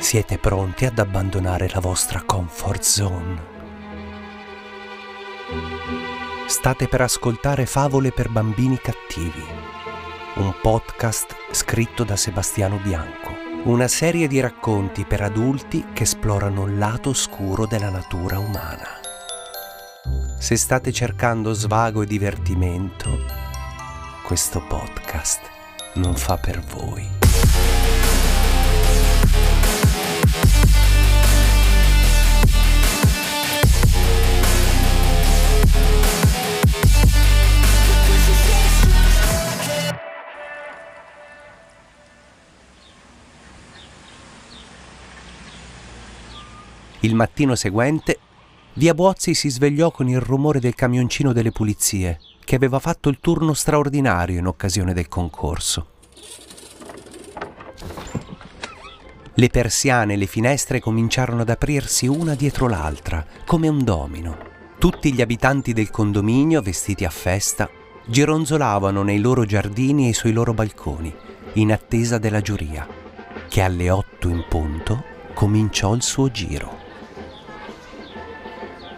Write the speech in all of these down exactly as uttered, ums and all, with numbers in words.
Siete pronti ad abbandonare la vostra comfort zone? State per ascoltare Favole per bambini cattivi, un podcast scritto da Sebastiano Bianco, una serie di racconti per adulti che esplorano il lato oscuro della natura umana. Se state cercando svago e divertimento, questo podcast non fa per voi. Il mattino seguente, Via Bozzi si svegliò con il rumore del camioncino delle pulizie, che aveva fatto il turno straordinario in occasione del concorso. Le persiane e le finestre cominciarono ad aprirsi una dietro l'altra, come un domino. Tutti gli abitanti del condominio, vestiti a festa, gironzolavano nei loro giardini e sui loro balconi, in attesa della giuria, che alle otto in punto cominciò il suo giro.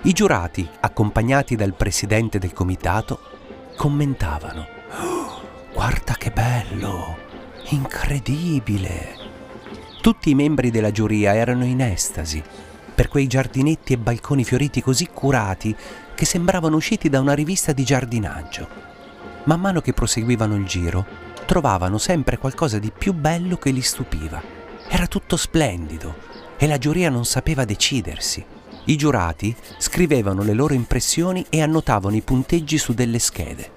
I giurati, accompagnati dal presidente del comitato, commentavano: oh, guarda che bello! Incredibile! Tutti i membri della giuria erano in estasi per quei giardinetti e balconi fioriti così curati che sembravano usciti da una rivista di giardinaggio. Man mano che proseguivano il giro, trovavano sempre qualcosa di più bello che li stupiva. Era tutto splendido e la giuria non sapeva decidersi. I giurati scrivevano le loro impressioni e annotavano i punteggi su delle schede.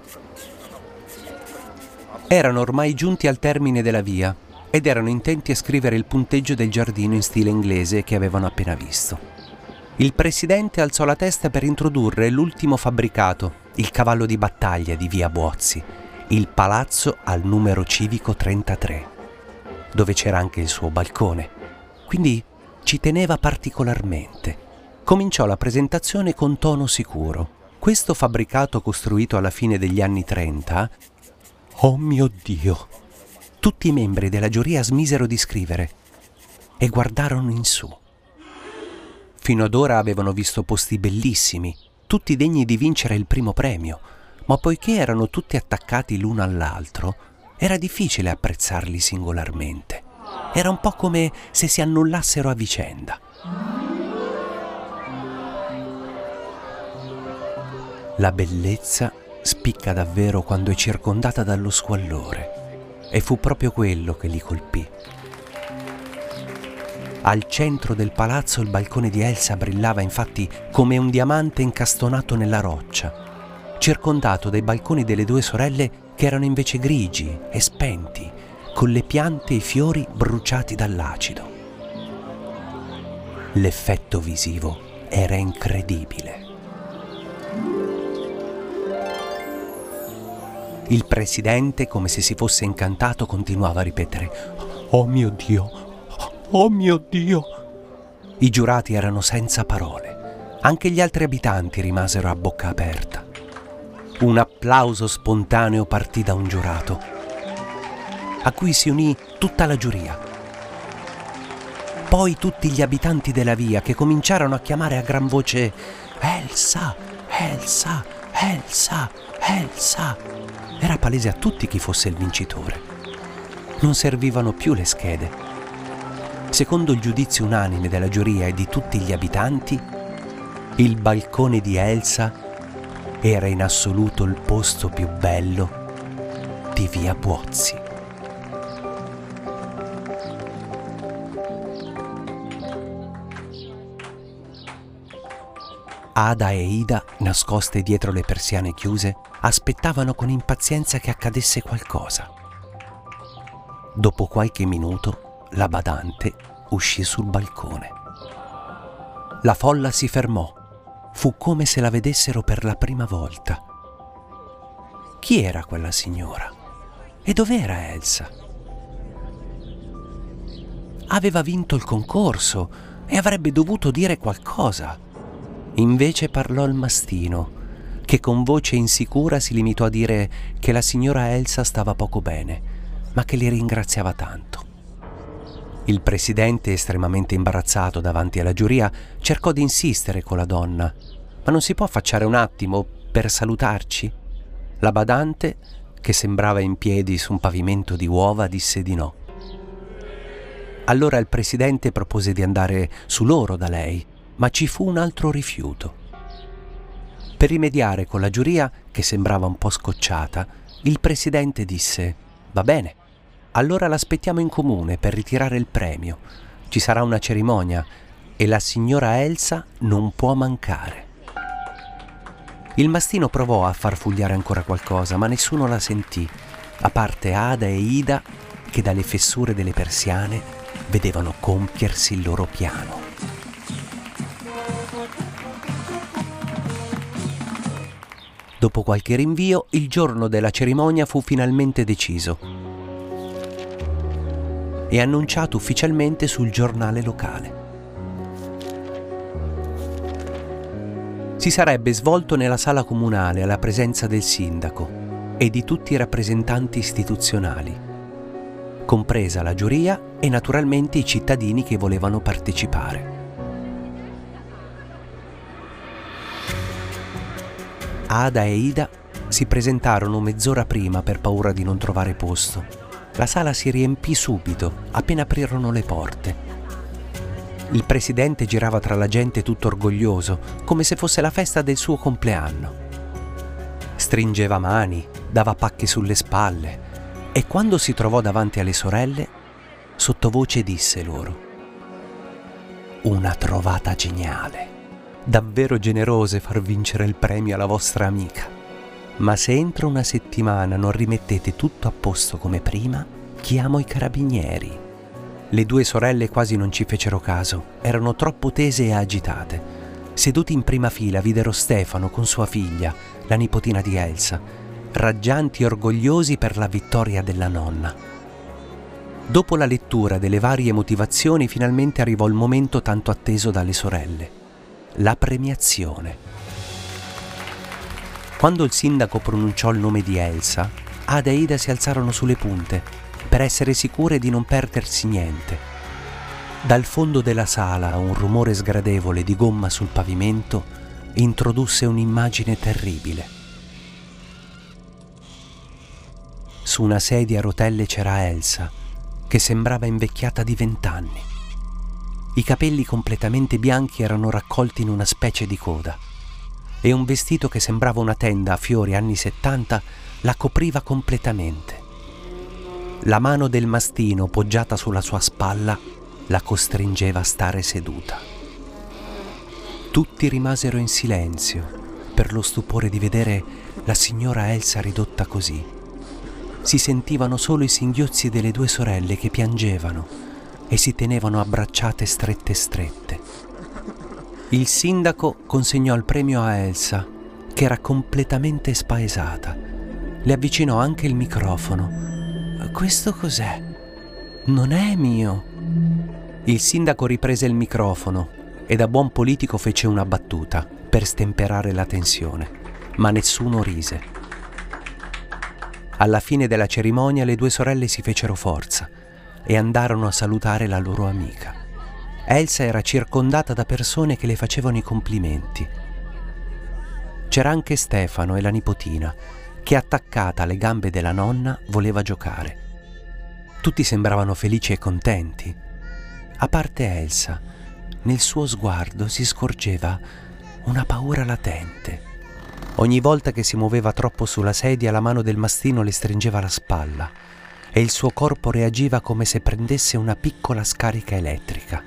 Erano ormai giunti al termine della via ed erano intenti a scrivere il punteggio del giardino in stile inglese che avevano appena visto. Il presidente alzò la testa per introdurre l'ultimo fabbricato, il cavallo di battaglia di Via Bozzi, il palazzo al numero civico trentatré, dove c'era anche il suo balcone. Quindi ci teneva particolarmente. Cominciò la presentazione con tono sicuro. Questo fabbricato costruito alla fine degli anni trenta... Oh mio Dio! Tutti i membri della giuria smisero di scrivere e guardarono in su. Fino ad ora avevano visto posti bellissimi, tutti degni di vincere il primo premio, ma poiché erano tutti attaccati l'uno all'altro, era difficile apprezzarli singolarmente. Era un po' come se si annullassero a vicenda. La bellezza spicca davvero quando è circondata dallo squallore, e fu proprio quello che li colpì. Al centro del palazzo il balcone di Elsa brillava infatti come un diamante incastonato nella roccia, circondato dai balconi delle due sorelle che erano invece grigi e spenti, con le piante e i fiori bruciati dall'acido. L'effetto visivo era incredibile. Il presidente, come se si fosse incantato, continuava a ripetere: oh mio Dio, oh mio Dio. I giurati erano senza parole. Anche gli altri abitanti rimasero a bocca aperta. Un applauso spontaneo partì da un giurato, a cui si unì tutta la giuria. Poi tutti gli abitanti della via, che cominciarono a chiamare a gran voce: Elsa, Elsa, Elsa, Elsa. Era palese a tutti chi fosse il vincitore. Non servivano più le schede. Secondo il giudizio unanime della giuria e di tutti gli abitanti, il balcone di Elsa era in assoluto il posto più bello di Via Pozzi. Ada e Ida, nascoste dietro le persiane chiuse, aspettavano con impazienza che accadesse qualcosa. Dopo qualche minuto, la badante uscì sul balcone. La folla si fermò. Fu come se la vedessero per la prima volta. Chi era quella signora? E dov'era Elsa? Aveva vinto il concorso e avrebbe dovuto dire qualcosa. Invece parlò il mastino, che con voce insicura si limitò a dire che la signora Elsa stava poco bene, ma che li ringraziava tanto. Il presidente, estremamente imbarazzato davanti alla giuria, cercò di insistere con la donna. «Ma non si può affacciare un attimo per salutarci?» La badante, che sembrava in piedi su un pavimento di uova, disse di no. Allora il presidente propose di andare su loro da lei, ma ci fu un altro rifiuto. Per rimediare con la giuria, che sembrava un po' scocciata, il presidente disse: «Va bene, allora l'aspettiamo in comune per ritirare il premio. Ci sarà una cerimonia e la signora Elsa non può mancare». Il mastino provò a far fugliare ancora qualcosa, ma nessuno la sentì, a parte Ada e Ida, che dalle fessure delle persiane vedevano compiersi il loro piano. Dopo qualche rinvio, il giorno della cerimonia fu finalmente deciso e annunciato ufficialmente sul giornale locale. Si sarebbe svolto nella sala comunale alla presenza del sindaco e di tutti i rappresentanti istituzionali, compresa la giuria e naturalmente i cittadini che volevano partecipare. Ada e Ida si presentarono mezz'ora prima per paura di non trovare posto. La sala si riempì subito, appena aprirono le porte. Il presidente girava tra la gente tutto orgoglioso, come se fosse la festa del suo compleanno. Stringeva mani, dava pacche sulle spalle e quando si trovò davanti alle sorelle, sottovoce disse loro: «Una trovata geniale. Davvero generose far vincere il premio alla vostra amica. Ma se entro una settimana non rimettete tutto a posto come prima, chiamo i carabinieri». Le due sorelle quasi non ci fecero caso, erano troppo tese e agitate. Seduti in prima fila videro Stefano con sua figlia, la nipotina di Elsa, raggianti e orgogliosi per la vittoria della nonna. Dopo la lettura delle varie motivazioni, finalmente arrivò il momento tanto atteso dalle sorelle: la premiazione. Quando il sindaco pronunciò il nome di Elsa, Ada e Ida si alzarono sulle punte per essere sicure di non perdersi niente. Dal fondo della sala un rumore sgradevole di gomma sul pavimento introdusse un'immagine terribile. Su una sedia a rotelle c'era Elsa, che sembrava invecchiata di vent'anni. I capelli completamente bianchi erano raccolti in una specie di coda e un vestito che sembrava una tenda a fiori anni settanta la copriva completamente. La mano del mastino, poggiata sulla sua spalla, la costringeva a stare seduta. Tutti rimasero in silenzio per lo stupore di vedere la signora Elsa ridotta così. Si sentivano solo i singhiozzi delle due sorelle che piangevano e si tenevano abbracciate strette strette. Il sindaco consegnò il premio a Elsa, che era completamente spaesata. Le avvicinò anche il microfono. «Questo cos'è? Non è mio!» Il sindaco riprese il microfono e da buon politico fece una battuta per stemperare la tensione, ma nessuno rise. Alla fine della cerimonia le due sorelle si fecero forza e andarono a salutare la loro amica. Elsa era circondata da persone che le facevano i complimenti. C'era anche Stefano e la nipotina, che attaccata alle gambe della nonna voleva giocare. Tutti sembravano felici e contenti, a parte Elsa. Nel suo sguardo si scorgeva una paura latente. Ogni volta che si muoveva troppo sulla sedia, la mano del mastino le stringeva la spalla e il suo corpo reagiva come se prendesse una piccola scarica elettrica.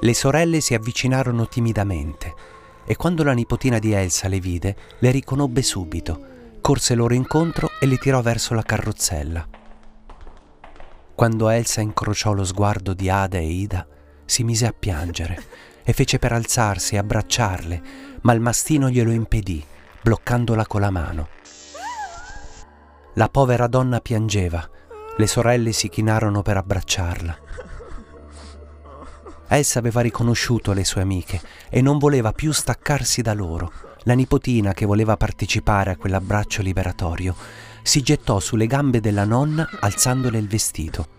Le sorelle si avvicinarono timidamente e quando la nipotina di Elsa le vide, le riconobbe subito, corse loro incontro e le tirò verso la carrozzella. Quando Elsa incrociò lo sguardo di Ada e Ida, si mise a piangere e fece per alzarsi e abbracciarle, ma il mastino glielo impedì, bloccandola con la mano. La povera donna piangeva, le sorelle si chinarono per abbracciarla. Essa aveva riconosciuto le sue amiche e non voleva più staccarsi da loro. La nipotina, che voleva partecipare a quell'abbraccio liberatorio, si gettò sulle gambe della nonna alzandole il vestito.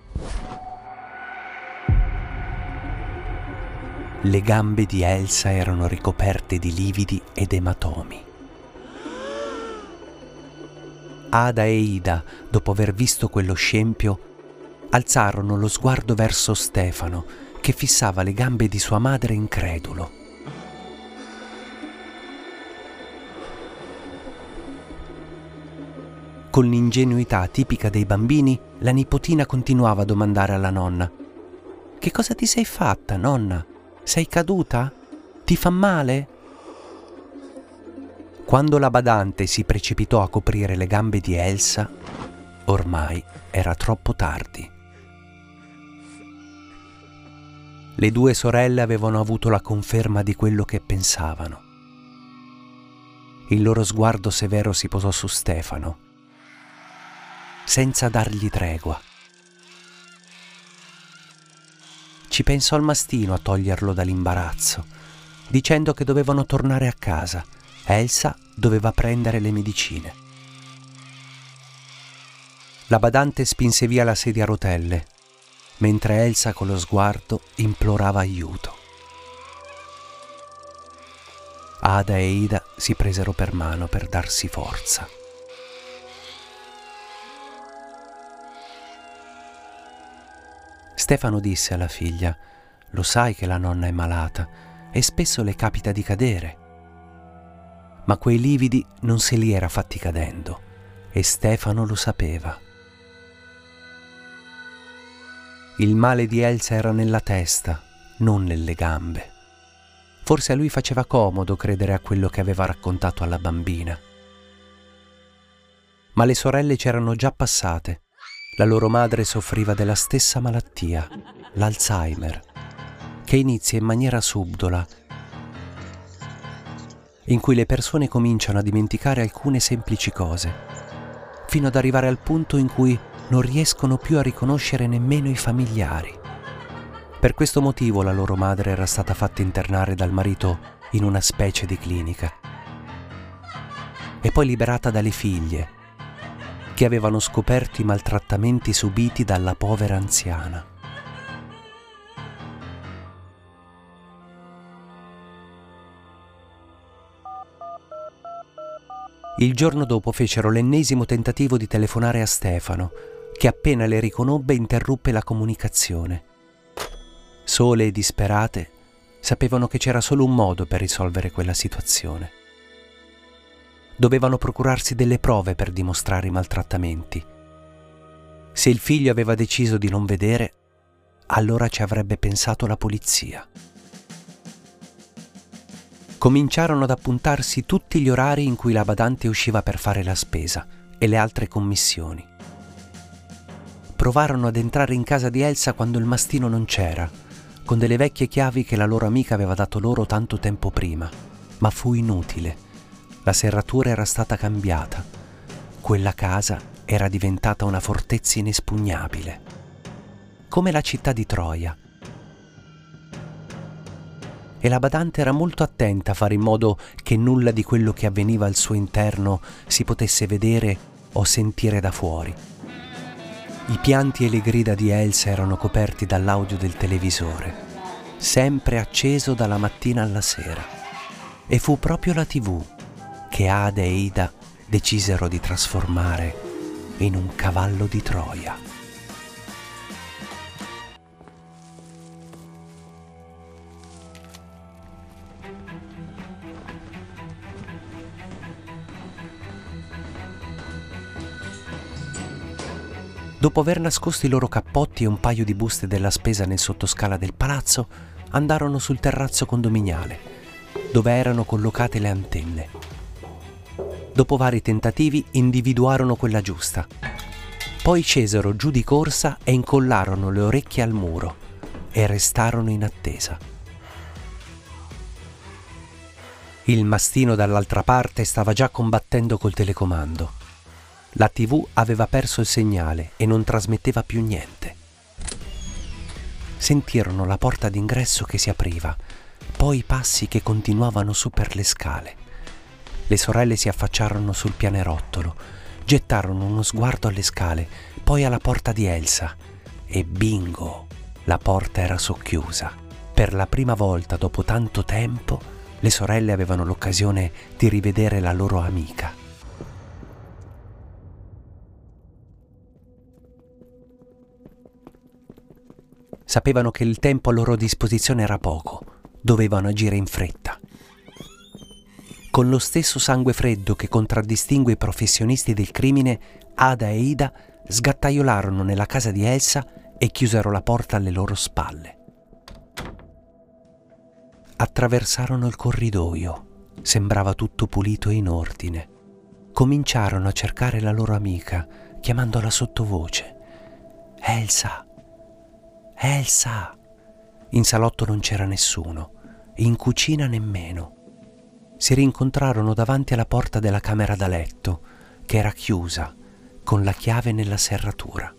Le gambe di Elsa erano ricoperte di lividi ed ematomi. Ada e Ida, dopo aver visto quello scempio, alzarono lo sguardo verso Stefano, che fissava le gambe di sua madre incredulo. Con l'ingenuità tipica dei bambini, la nipotina continuava a domandare alla nonna: «Che cosa ti sei fatta, nonna? Sei caduta? Ti fa male?» Quando la badante si precipitò a coprire le gambe di Elsa, ormai era troppo tardi. Le due sorelle avevano avuto la conferma di quello che pensavano. Il loro sguardo severo si posò su Stefano, senza dargli tregua. Ci pensò il mastino a toglierlo dall'imbarazzo, dicendo che dovevano tornare a casa. Elsa doveva prendere le medicine. La badante spinse via la sedia a rotelle, mentre Elsa con lo sguardo implorava aiuto. Ada e Ida si presero per mano per darsi forza. Stefano disse alla figlia: «Lo sai che la nonna è malata e spesso le capita di cadere». Ma quei lividi non se li era fatti cadendo e Stefano lo sapeva. Il male di Elsa era nella testa, non nelle gambe. Forse a lui faceva comodo credere a quello che aveva raccontato alla bambina. Ma le sorelle c'erano già passate. La loro madre soffriva della stessa malattia, l'Alzheimer, che inizia in maniera subdola, in cui le persone cominciano a dimenticare alcune semplici cose, fino ad arrivare al punto in cui non riescono più a riconoscere nemmeno i familiari. Per questo motivo la loro madre era stata fatta internare dal marito in una specie di clinica e poi liberata dalle figlie, che avevano scoperto i maltrattamenti subiti dalla povera anziana. Il giorno dopo fecero l'ennesimo tentativo di telefonare a Stefano, che appena le riconobbe interruppe la comunicazione. Sole e disperate, sapevano che c'era solo un modo per risolvere quella situazione. Dovevano procurarsi delle prove per dimostrare i maltrattamenti. Se il figlio aveva deciso di non vedere, allora ci avrebbe pensato la polizia. Cominciarono ad appuntarsi tutti gli orari in cui la badante usciva per fare la spesa e le altre commissioni. Provarono ad entrare in casa di Elsa quando il mastino non c'era, con delle vecchie chiavi che la loro amica aveva dato loro tanto tempo prima, ma fu inutile. La serratura era stata cambiata. Quella casa era diventata una fortezza inespugnabile, come la città di Troia. E la badante era molto attenta a fare in modo che nulla di quello che avveniva al suo interno si potesse vedere o sentire da fuori. I pianti e le grida di Elsa erano coperti dall'audio del televisore, sempre acceso dalla mattina alla sera. E fu proprio la tivù che Ada e Ida decisero di trasformare in un cavallo di Troia. Dopo aver nascosto i loro cappotti e un paio di buste della spesa nel sottoscala del palazzo, andarono sul terrazzo condominiale, dove erano collocate le antenne. Dopo vari tentativi individuarono quella giusta. Poi scesero giù di corsa e incollarono le orecchie al muro e restarono in attesa. Il mastino dall'altra parte stava già combattendo col telecomando. La tivù aveva perso il segnale e non trasmetteva più niente. Sentirono la porta d'ingresso che si apriva, poi passi che continuavano su per le scale. Le sorelle si affacciarono sul pianerottolo, gettarono uno sguardo alle scale, poi alla porta di Elsa e bingo, la porta era socchiusa. Per la prima volta dopo tanto tempo le sorelle avevano l'occasione di rivedere la loro amica. Sapevano che il tempo a loro disposizione era poco, dovevano agire in fretta. Con lo stesso sangue freddo che contraddistingue i professionisti del crimine, Ada e Ida sgattaiolarono nella casa di Elsa e chiusero la porta alle loro spalle. Attraversarono il corridoio, sembrava tutto pulito e in ordine. Cominciarono a cercare la loro amica, chiamandola sottovoce. Elsa! Elsa! In salotto non c'era nessuno, in cucina nemmeno. Si rincontrarono davanti alla porta della camera da letto, che era chiusa, con la chiave nella serratura.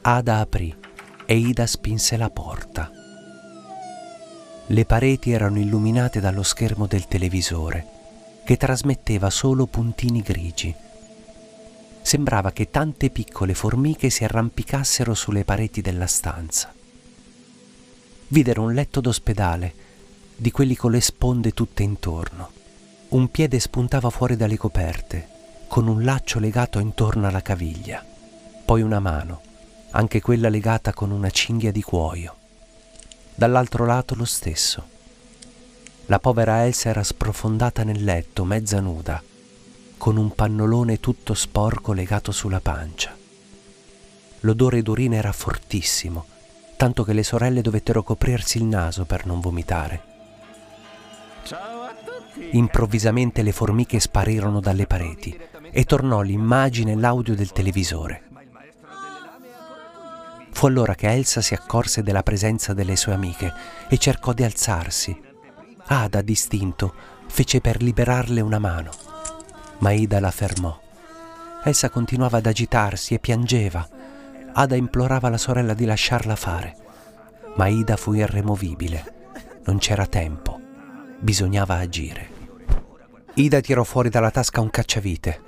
Ada aprì e Ida spinse la porta. Le pareti erano illuminate dallo schermo del televisore, che trasmetteva solo puntini grigi. Sembrava che tante piccole formiche si arrampicassero sulle pareti della stanza. Videro un letto d'ospedale, di quelli con le sponde tutte intorno. Un piede spuntava fuori dalle coperte, con un laccio legato intorno alla caviglia. Poi una mano, anche quella legata con una cinghia di cuoio. Dall'altro lato lo stesso. La povera Elsa era sprofondata nel letto, mezza nuda, con un pannolone tutto sporco legato sulla pancia. L'odore d'urina era fortissimo, tanto che le sorelle dovettero coprirsi il naso per non vomitare. Ciao a tutti. Improvvisamente le formiche sparirono dalle pareti e tornò l'immagine e l'audio del televisore. Fu allora che Elsa si accorse della presenza delle sue amiche e cercò di alzarsi. Ada, d'istinto, fece per liberarle una mano. Ma Ida la fermò. Elsa continuava ad agitarsi e piangeva. Ada implorava la sorella di lasciarla fare. Ma Ida fu irremovibile. Non c'era tempo. Bisognava agire. Ida tirò fuori dalla tasca un cacciavite.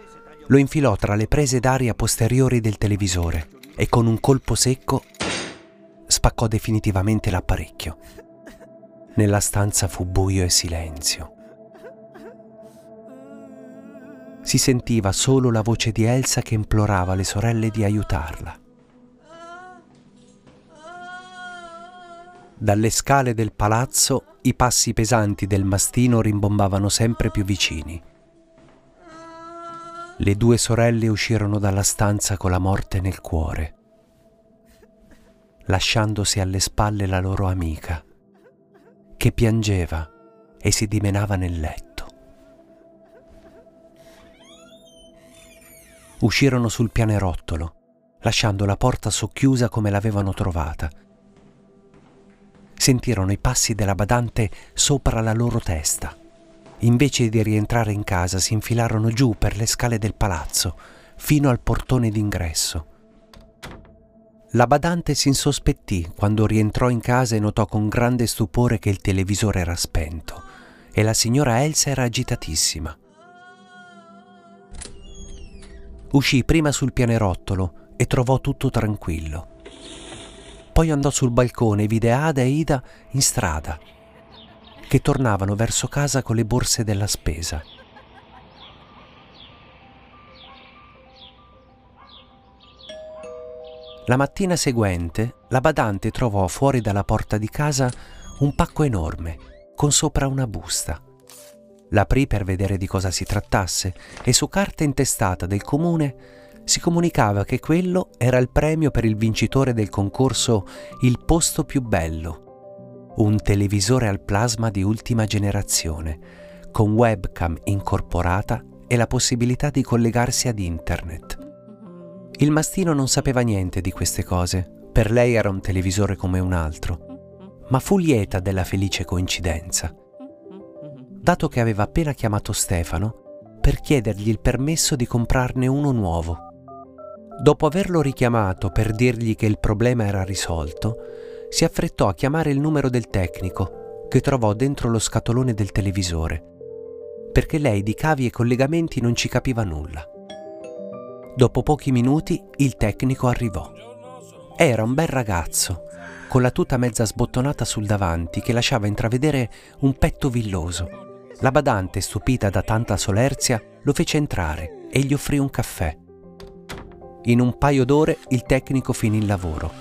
Lo infilò tra le prese d'aria posteriori del televisore e con un colpo secco spaccò definitivamente l'apparecchio. Nella stanza fu buio e silenzio. Si sentiva solo la voce di Elsa che implorava le sorelle di aiutarla. Dalle scale del palazzo i passi pesanti del mastino rimbombavano sempre più vicini. Le due sorelle uscirono dalla stanza con la morte nel cuore, lasciandosi alle spalle la loro amica, che piangeva e si dimenava nel letto. Uscirono sul pianerottolo, lasciando la porta socchiusa come l'avevano trovata. Sentirono i passi della badante sopra la loro testa. Invece di rientrare in casa, si infilarono giù per le scale del palazzo, fino al portone d'ingresso. La badante si insospettì quando rientrò in casa e notò con grande stupore che il televisore era spento e la signora Elsa era agitatissima. Uscì prima sul pianerottolo e trovò tutto tranquillo. Poi andò sul balcone e vide Ada e Ida in strada, che tornavano verso casa con le borse della spesa. La mattina seguente, la badante trovò fuori dalla porta di casa un pacco enorme, con sopra una busta. L'aprì per vedere di cosa si trattasse e su carta intestata del comune si comunicava che quello era il premio per il vincitore del concorso Il Posto Più Bello, un televisore al plasma di ultima generazione, con webcam incorporata e la possibilità di collegarsi ad internet. Il mastino non sapeva niente di queste cose, per lei era un televisore come un altro, ma fu lieta della felice coincidenza, dato che aveva appena chiamato Stefano per chiedergli il permesso di comprarne uno nuovo. Dopo averlo richiamato per dirgli che il problema era risolto, si affrettò a chiamare il numero del tecnico, che trovò dentro lo scatolone del televisore, perché lei di cavi e collegamenti non ci capiva nulla. Dopo pochi minuti il tecnico arrivò. Era un bel ragazzo, con la tuta mezza sbottonata sul davanti che lasciava intravedere un petto villoso. La badante, stupita da tanta solerzia, lo fece entrare e gli offrì un caffè. In un paio d'ore il tecnico finì il lavoro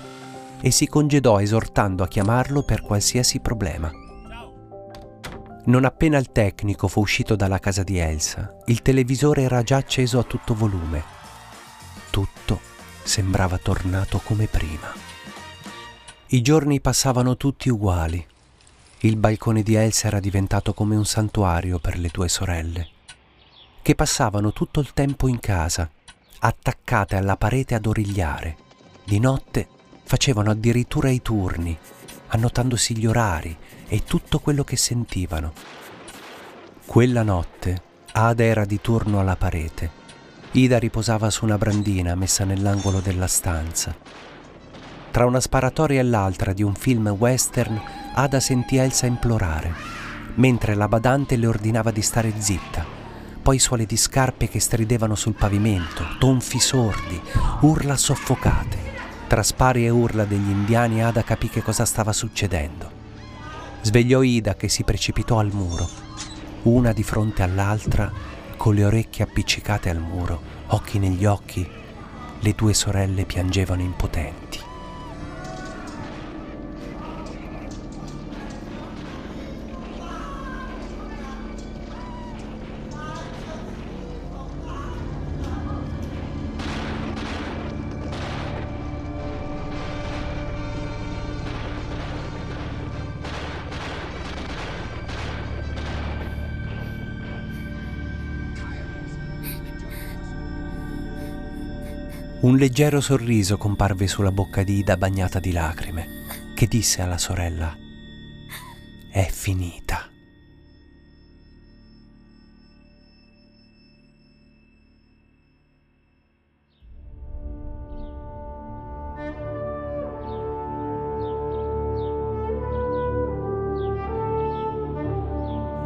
e si congedò esortando a chiamarlo per qualsiasi problema. Non appena il tecnico fu uscito dalla casa di Elsa, il televisore era già acceso a tutto volume. Tutto sembrava tornato come prima. I giorni passavano tutti uguali. Il balcone di Elsa era diventato come un santuario per le due sorelle, che passavano tutto il tempo in casa, attaccate alla parete ad origliare. Di notte facevano addirittura i turni, annotandosi gli orari e tutto quello che sentivano. Quella notte Ada era di turno alla parete. Ida riposava su una brandina messa nell'angolo della stanza. Tra una sparatoria e l'altra di un film western, Ada sentì Elsa implorare, mentre la badante le ordinava di stare zitta, poi suole di scarpe che stridevano sul pavimento, tonfi sordi, urla soffocate. Tra spari e urla degli indiani Ada capì che cosa stava succedendo. Svegliò Ida, che si precipitò al muro, una di fronte all'altra, con le orecchie appiccicate al muro, occhi negli occhi. Le due sorelle piangevano impotenti. Un leggero sorriso comparve sulla bocca di Ida bagnata di lacrime, che disse alla sorella: «È finita».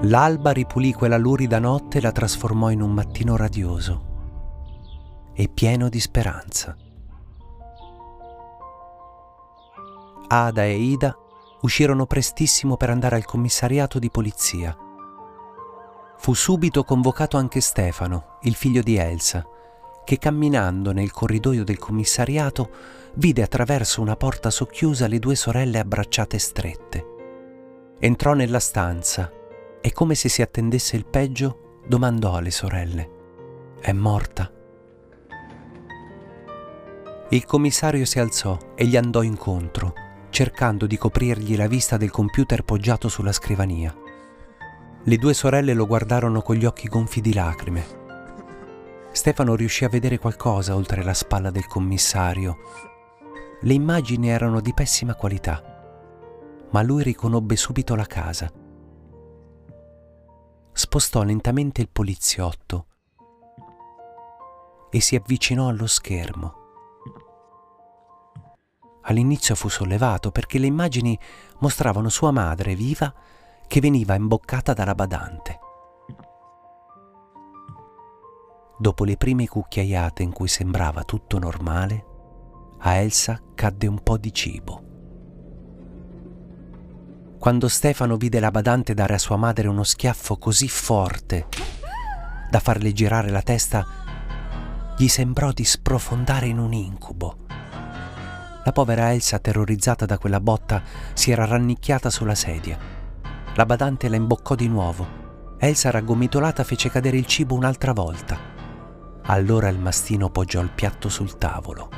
L'alba ripulì quella lurida notte e la trasformò in un mattino radioso e pieno di speranza. Ada e Ida uscirono prestissimo per andare al commissariato di polizia. Fu subito convocato anche Stefano, il figlio di Elsa, che camminando nel corridoio del commissariato vide attraverso una porta socchiusa le due sorelle abbracciate strette. Entrò nella stanza e, come se si attendesse il peggio, domandò alle sorelle: «È morta?» Il commissario si alzò e gli andò incontro, cercando di coprirgli la vista del computer poggiato sulla scrivania. Le due sorelle lo guardarono con gli occhi gonfi di lacrime. Stefano riuscì a vedere qualcosa oltre la spalla del commissario. Le immagini erano di pessima qualità, ma lui riconobbe subito la casa. Spostò lentamente il poliziotto e si avvicinò allo schermo. All'inizio fu sollevato perché le immagini mostravano sua madre viva che veniva imboccata dalla badante. Dopo le prime cucchiaiate in cui sembrava tutto normale, a Elsa cadde un po' di cibo. Quando Stefano vide la badante dare a sua madre uno schiaffo così forte da farle girare la testa, gli sembrò di sprofondare in un incubo. La povera Elsa, terrorizzata da quella botta, si era rannicchiata sulla sedia. La badante la imboccò di nuovo. Elsa, raggomitolata, fece cadere il cibo un'altra volta. Allora il mastino poggiò il piatto sul tavolo,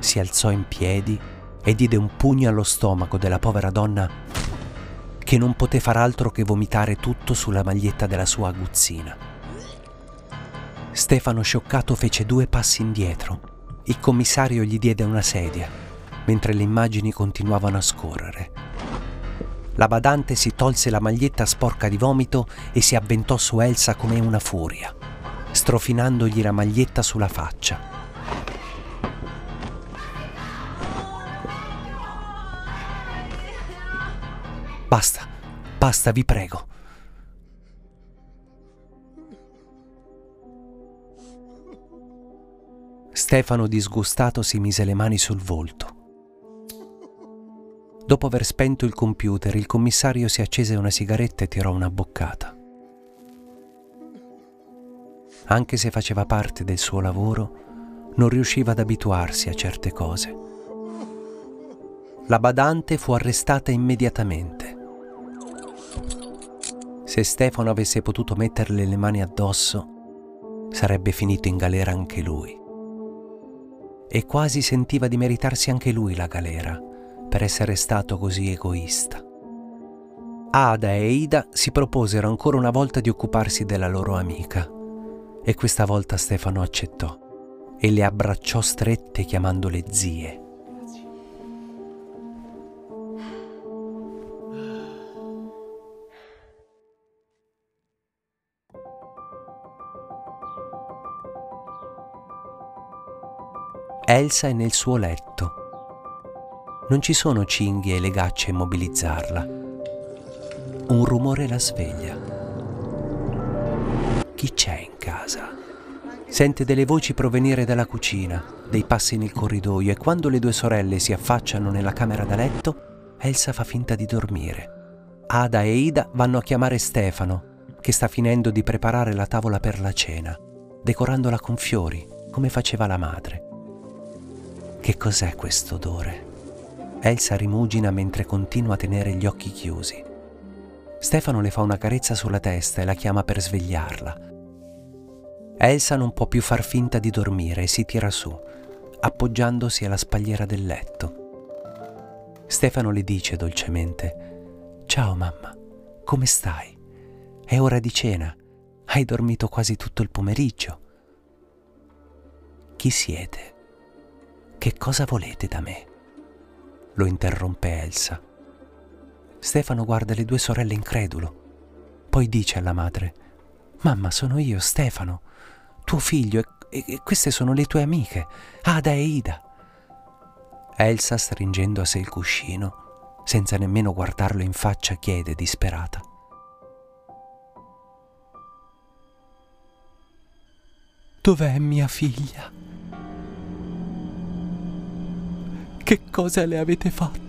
si alzò in piedi e diede un pugno allo stomaco della povera donna, che non poté far altro che vomitare tutto sulla maglietta della sua aguzzina. Stefano, scioccato, fece due passi indietro. Il commissario gli diede una sedia, mentre le immagini continuavano a scorrere. La badante si tolse la maglietta sporca di vomito e si avventò su Elsa come una furia, strofinandogli la maglietta sulla faccia. Basta, basta, vi prego. Stefano, disgustato, si mise le mani sul volto. Dopo aver spento il computer, il commissario si accese una sigaretta e tirò una boccata. Anche se faceva parte del suo lavoro, non riusciva ad abituarsi a certe cose. La badante fu arrestata immediatamente. Se Stefano avesse potuto metterle le mani addosso, sarebbe finito in galera anche lui. E quasi sentiva di meritarsi anche lui la galera, per essere stato così egoista. Ada e Ida si proposero ancora una volta di occuparsi della loro amica, e questa volta Stefano accettò e le abbracciò strette chiamandole zie. Elsa è nel suo letto. Non ci sono cinghie e legacce a immobilizzarla. Un rumore la sveglia. Chi c'è in casa? Sente delle voci provenire dalla cucina, dei passi nel corridoio, e quando le due sorelle si affacciano nella camera da letto, Elsa fa finta di dormire. Ada e Ida vanno a chiamare Stefano, che sta finendo di preparare la tavola per la cena, decorandola con fiori, come faceva la madre. Che cos'è questo odore? Elsa rimugina mentre continua a tenere gli occhi chiusi. Stefano le fa una carezza sulla testa e la chiama per svegliarla. Elsa non può più far finta di dormire e si tira su, appoggiandosi alla spalliera del letto. Stefano le dice dolcemente: «Ciao mamma, come stai? È ora di cena. Hai dormito quasi tutto il pomeriggio». «Chi siete? Che cosa volete da me?» lo interrompe Elsa. Stefano guarda le due sorelle incredulo, poi dice alla madre: «Mamma, sono io, Stefano, tuo figlio, e, e queste sono le tue amiche, Ada e Ida». Elsa, stringendo a sé il cuscino, senza nemmeno guardarlo in faccia, chiede disperata: «Dov'è mia figlia? Che cosa le avete fatto?»